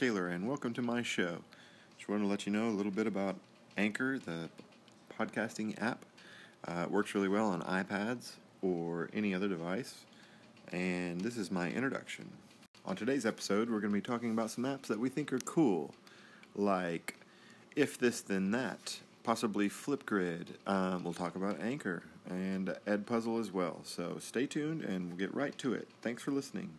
Kaler, and welcome to my show. Just wanted to let you know a little bit about Anchor, the podcasting app. It works really well on iPads or any other device, and this is my introduction. On today's episode, we're going to be talking about some apps that we think are cool, like If This Then That, possibly Flipgrid. We'll talk about Anchor and Edpuzzle as well, so stay tuned and we'll get right to it. Thanks for listening.